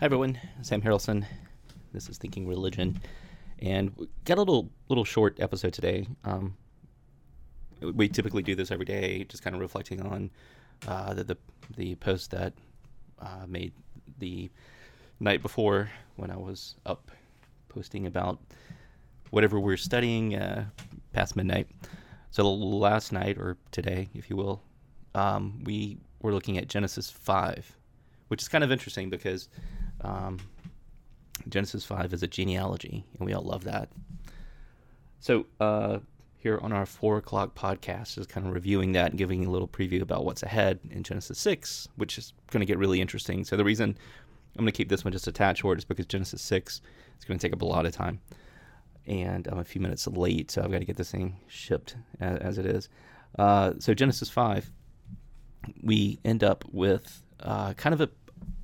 Hi everyone, Sam Harrelson. This is Thinking Religion, and we got a little short episode today. We typically do this every day, just kind of reflecting on the post that made the night before when I was up posting about whatever we're studying past midnight. So last night, or today, if you will, we were looking at Genesis 5, which is kind of interesting because Genesis 5 is a genealogy, and we all love that. So here on our 4 o'clock podcast, just kind of reviewing that and giving a little preview about what's ahead in Genesis 6, which is going to get really interesting. So the reason I'm going to keep this one just a tad short is because Genesis 6 is going to take up a lot of time. And I'm a few minutes late, so I've got to get this thing shipped as it is. So Genesis 5, we end up with kind of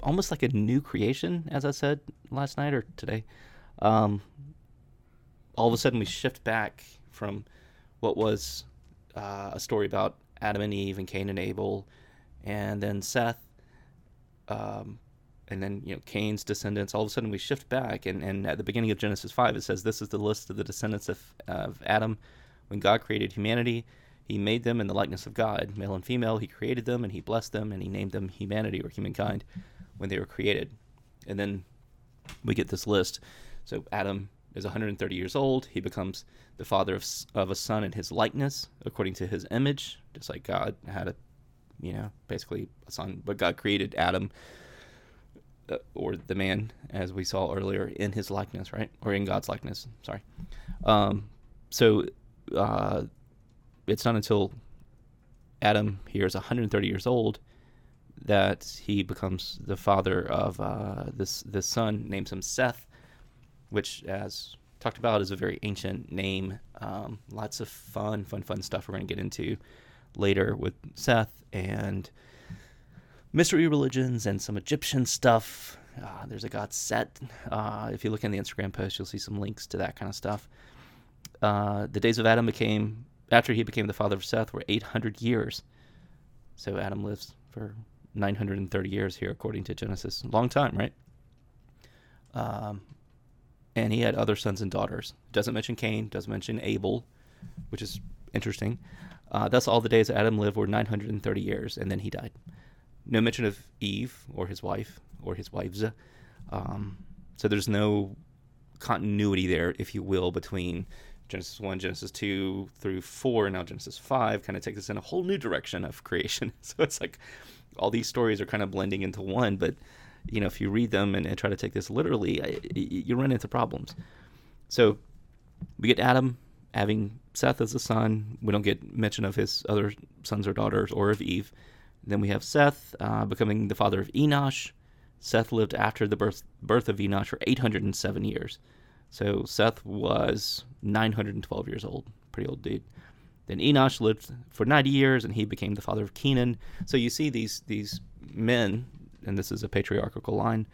almost like a new creation, as I said last night or today. All of a sudden, we shift back from what was a story about Adam and Eve and Cain and Abel, and then Seth, and then Cain's descendants. All of a sudden, we shift back, and at the beginning of Genesis 5, it says, "This is the list of the descendants of Adam. When God created humanity, He made them in the likeness of God, male and female. He created them, and He blessed them, and He named them humanity or humankind when they were created." And then we get this list. So Adam is 130 years old. He becomes the father of a son in his likeness, according to his image, just like God had basically a son. But God created Adam, or the man, as we saw earlier, in his likeness, right? Or in God's likeness, sorry. It's not until Adam here is 130 years old that he becomes the father of this son, names him Seth, which, as talked about, is a very ancient name. Lots of fun stuff we're going to get into later with Seth and mystery religions and some Egyptian stuff. There's a god Set. If you look in the Instagram post, you'll see some links to that kind of stuff. The days of Adam after he became the father of Seth, were 800 years. So Adam lives for 930 years here, according to Genesis. Long time, right? And he had other sons and daughters. Doesn't mention Cain, doesn't mention Abel, which is interesting. That's all the days Adam lived were 930 years, and then he died. No mention of Eve or his wife or his wives. So there's no continuity there, if you will, between Genesis 1, Genesis 2 through 4, and now Genesis 5 kind of takes us in a whole new direction of creation. So it's like all these stories are kind of blending into one, but if you read them and try to take this literally, you run into problems. So we get Adam having Seth as a son. We don't get mention of his other sons or daughters or of Eve. Then we have Seth becoming the father of Enosh. Seth lived after the birth of Enosh for 807 years. So Seth was 912 years old, pretty old dude. Then Enosh lived for 90 years, and he became the father of Kenan. So you see these men, and this is a patriarchal line,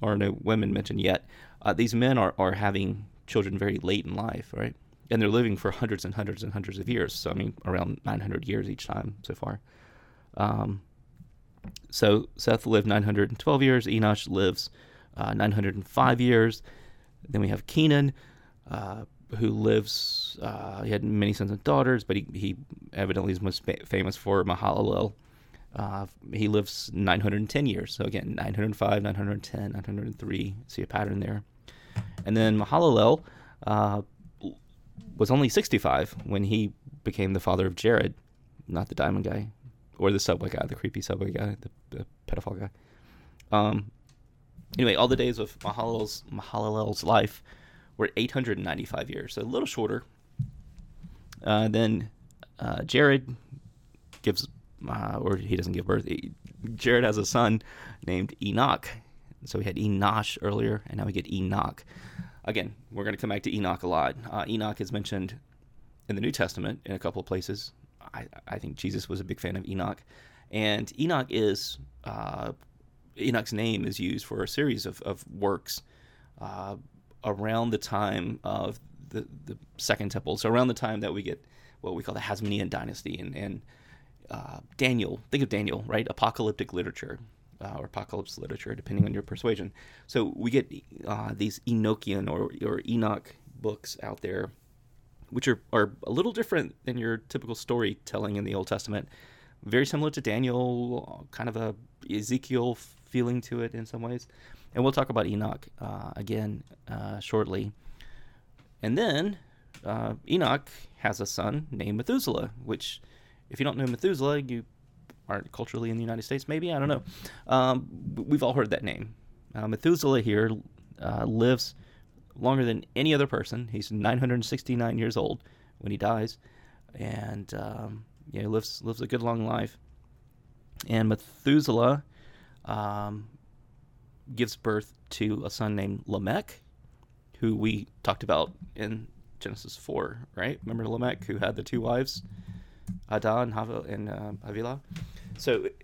or no women mentioned yet. These men are having children very late in life, right? And they're living for hundreds and hundreds and hundreds of years. So, around 900 years each time so far. So Seth lived 912 years. Enosh lives 905 years. Then we have Kenan, who lives, he had many sons and daughters, but he evidently is most famous for Mahalalel. He lives 910 years. So again, 905, 910, 903. See a pattern there. And then Mahalalel was only 65 when he became the father of Jared, not the diamond guy, or the subway guy, the creepy subway guy, the pedophile guy. Anyway, all the days of Mahalalel's life were 895 years, so a little shorter. Then Jared gives, or he doesn't give birth. Jared has a son named Enoch. So we had Enosh earlier, and now we get Enoch. Again, we're going to come back to Enoch a lot. Enoch is mentioned in the New Testament in a couple of places. I think Jesus was a big fan of Enoch. And Enoch's name is used for a series of works around the time of the Second Temple. So around the time that we get what we call the Hasmonean dynasty and Daniel. Think of Daniel, right? Apocalyptic literature. or apocalypse literature, depending on your persuasion. So we get these Enochian or Enoch books out there, which are a little different than your typical storytelling in the Old Testament. Very similar to Daniel, kind of a Ezekiel feeling to it in some ways. And we'll talk about Enoch again shortly. And then Enoch has a son named Methuselah, which if you don't know Methuselah, you aren't culturally in the United States, maybe, I don't know. We've all heard that name. Methuselah here lives longer than any other person. He's 969 years old when he dies, and he lives a good long life. And Methuselah gives birth to a son named Lamech, who we talked about in Genesis 4, right? Remember Lamech, who had the two wives, Ada and Havilah? So it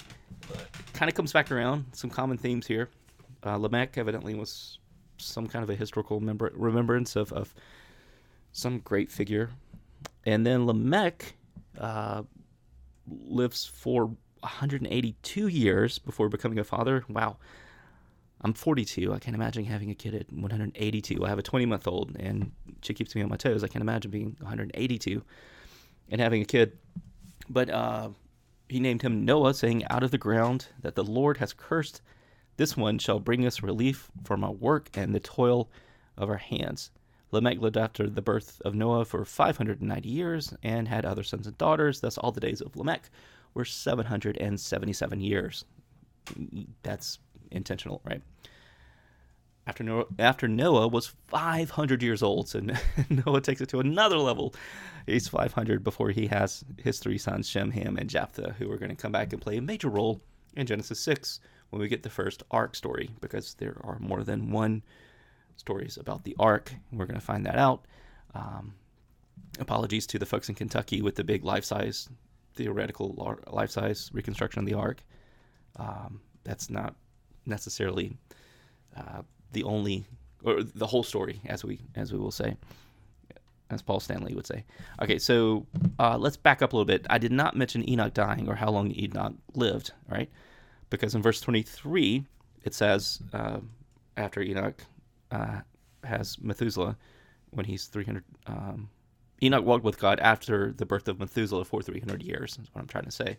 kind of comes back around, some common themes here. Lamech evidently was some kind of a historical remembrance of some great figure. And then Lamech lives for 182 years before becoming a father. Wow. I'm 42. I can't imagine having a kid at 182. I have a 20-month-old, and she keeps me on my toes. I can't imagine being 182 and having a kid. But he named him Noah, saying, "Out of the ground that the Lord has cursed, this one shall bring us relief from our work and the toil of our hands." Lamech lived after the birth of Noah for 590 years and had other sons and daughters. Thus, all the days of Lamech were 777 years. That's intentional, right? After Noah was 500 years old, so Noah takes it to another level. He's 500 before he has his three sons, Shem, Ham, and Japheth, who are going to come back and play a major role in Genesis 6 when we get the first ark story, because there are more than one stories about the ark. We're going to find that out. Apologies to the folks in Kentucky with the big life-size, theoretical life-size reconstruction of the ark. That's not necessarily the only or the whole story, as we will say, as Paul Stanley would say. Okay, so let's back up a little bit. I did not mention Enoch dying or how long Enoch lived, right? Because in verse 23 it says after Enoch has Methuselah, when he's 300, Enoch walked with God after the birth of Methuselah for 300 years. Is what I'm trying to say.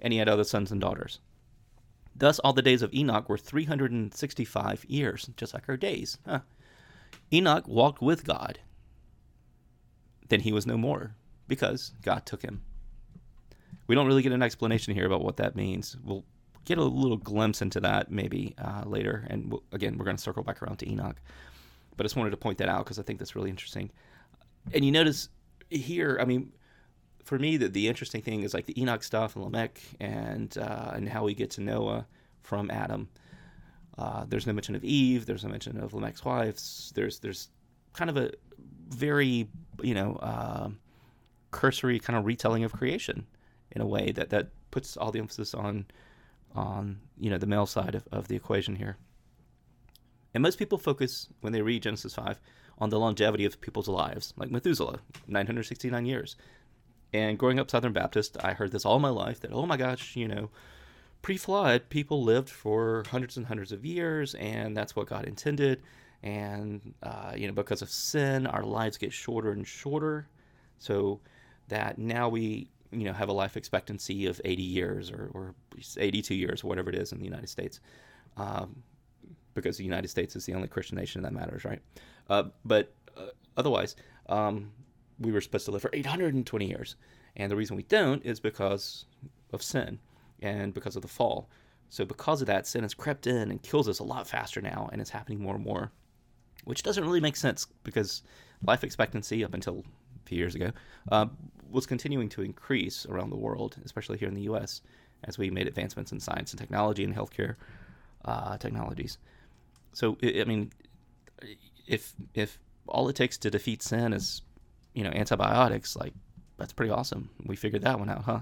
And he had other sons and daughters. Thus, all the days of Enoch were 365 years, just like our days. Huh. Enoch walked with God. Then he was no more, because God took him. We don't really get an explanation here about what that means. We'll get a little glimpse into that maybe later. And again, we're going to circle back around to Enoch. But I just wanted to point that out because I think that's really interesting. And you notice here, I mean, for me, the interesting thing is like the Enoch stuff and Lamech and how we get to Noah from Adam. There's no mention of Eve. There's no mention of Lamech's wives. There's kind of a very, cursory kind of retelling of creation in a way that puts all the emphasis on the male side of the equation here. And most people focus, when they read Genesis 5, on the longevity of people's lives, like Methuselah, 969 years. And growing up Southern Baptist, I heard this all my life, that, oh my gosh, pre-flood, people lived for hundreds and hundreds of years, and that's what God intended. And, because of sin, our lives get shorter and shorter, so that now we, have a life expectancy of 80 years or 82 years, or whatever it is in the United States, because the United States is the only Christian nation that matters, right? But otherwise... we were supposed to live for 820 years. And the reason we don't is because of sin and because of the fall. So because of that, sin has crept in and kills us a lot faster now, and it's happening more and more, which doesn't really make sense because life expectancy up until a few years ago was continuing to increase around the world, especially here in the U.S., as we made advancements in science and technology and healthcare technologies. So, if all it takes to defeat sin is antibiotics, like, that's pretty awesome. We figured that one out, huh?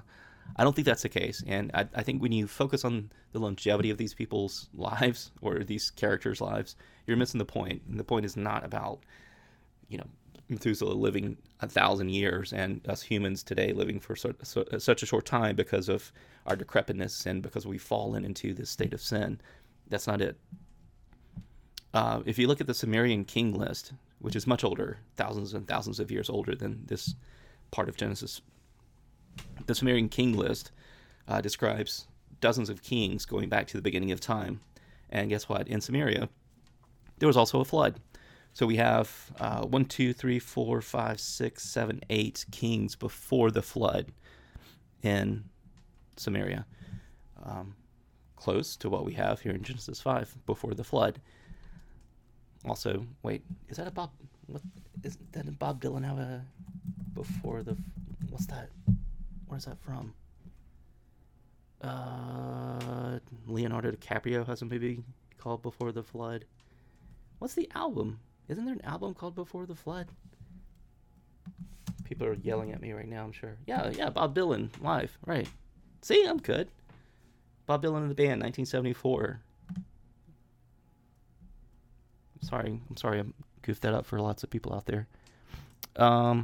I don't think that's the case. And I think when you focus on the longevity of these people's lives or these characters' lives, you're missing the point. And the point is not about, Methuselah living 1,000 years and us humans today living for such a short time because of our decrepitness and because we've fallen into this state of sin. That's not it. If you look at the Sumerian King List, which is much older, thousands and thousands of years older than this part of Genesis, the Sumerian King List describes dozens of kings going back to the beginning of time. And guess what? In Sumeria, there was also a flood. So we have 8 kings before the flood in Sumeria. Close to what we have here in Genesis 5, before the flood. Also, wait, is that a Bob? What isn't that a Bob Dylan? Have a before the? What's that? Where's that from? Leonardo DiCaprio has a movie called Before the Flood. What's the album? Isn't there an album called Before the Flood? People are yelling at me right now, I'm sure. Yeah, Bob Dylan live, right? See, I'm good. Bob Dylan and the Band, 1974. I'm sorry, I goofed that up for lots of people out there. I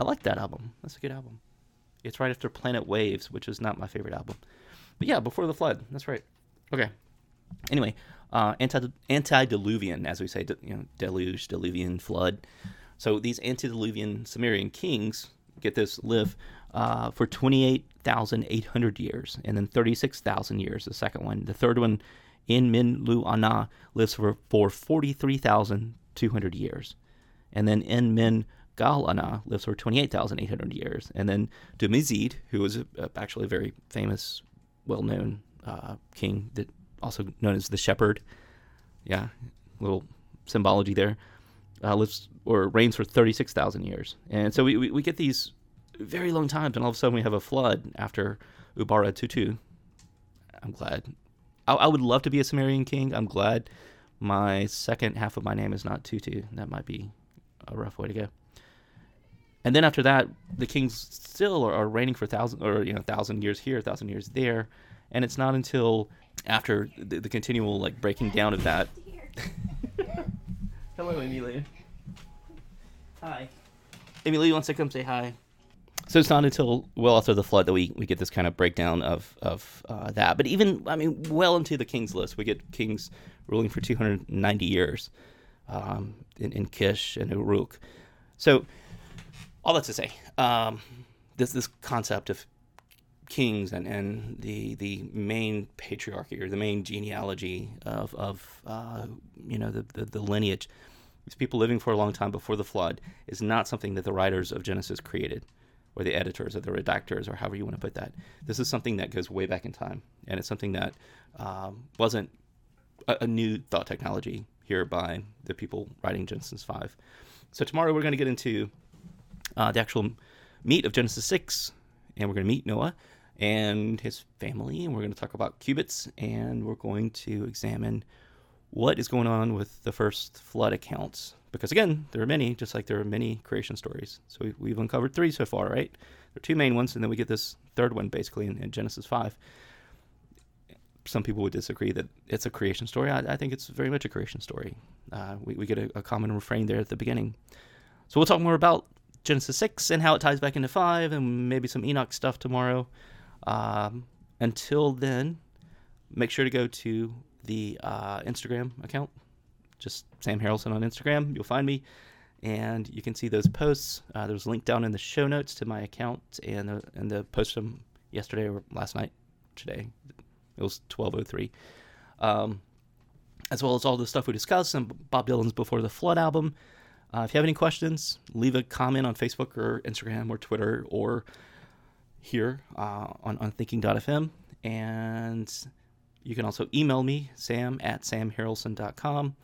like that album. That's a good album. It's right after Planet Waves, which is not my favorite album. But yeah, Before the Flood. That's right. Okay. Anyway, antediluvian, as we say, deluge, diluvian, flood. So these antediluvian Sumerian kings, get this, live for 28,800 years, and then 36,000 years, the second one. The third one, En-Min-Lu-Ana, lives for 43,200 years. And then En-Min-Gal-Ana lives for 28,800 years. And then Dumizid, who was actually a very famous, well-known king, that also known as the Shepherd. Yeah, little symbology there. Lives or reigns for 36,000 years. And so we get these very long times, and all of a sudden we have a flood after Ubaratutu. I'm glad. I would love to be a Sumerian king. I'm glad my second half of my name is not Tutu. That might be a rough way to go. And then after that, the kings still are reigning for 1,000 years here, 1,000 years there, and it's not until after the continual breaking down of that. Hello, Emilia. Hi. Emilia wants to come say hi. So it's not until well after the flood that we get this kind of breakdown of that. But even, well into the King's List, we get kings ruling for 290 years in Kish and Uruk. So all that to say, this concept of kings and the main patriarchy or the main genealogy of the lineage, these people living for a long time before the flood, is not something that the writers of Genesis created, or the editors, or the redactors, or however you want to put that. This is something that goes way back in time, and it's something that wasn't a new thought technology here by the people writing Genesis 5. So tomorrow we're going to get into the actual meat of Genesis 6, and we're going to meet Noah and his family, and we're going to talk about cubits, and we're going to examine what is going on with the first flood accounts. Because again, there are many, just like there are many creation stories. So we've uncovered 3 so far, right? There are 2 main ones, and then we get this third one, basically, in Genesis 5. Some people would disagree that it's a creation story. I think it's very much a creation story. We get a common refrain there at the beginning. So we'll talk more about Genesis 6 and how it ties back into 5, and maybe some Enoch stuff tomorrow. Until then, make sure to go to the Instagram account. Just Sam Harrelson on Instagram. You'll find me, and you can see those posts. There's a link down in the show notes to my account, and the post from yesterday or last night, today. It was 12:03. As well as all the stuff we discussed and Bob Dylan's Before the Flood album. If you have any questions, leave a comment on Facebook or Instagram or Twitter or here on thinking.fm. And you can also email me, sam@samharrelson.com.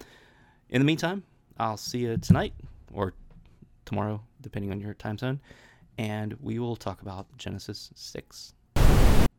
In the meantime, I'll see you tonight or tomorrow, depending on your time zone, and we will talk about Genesis 6.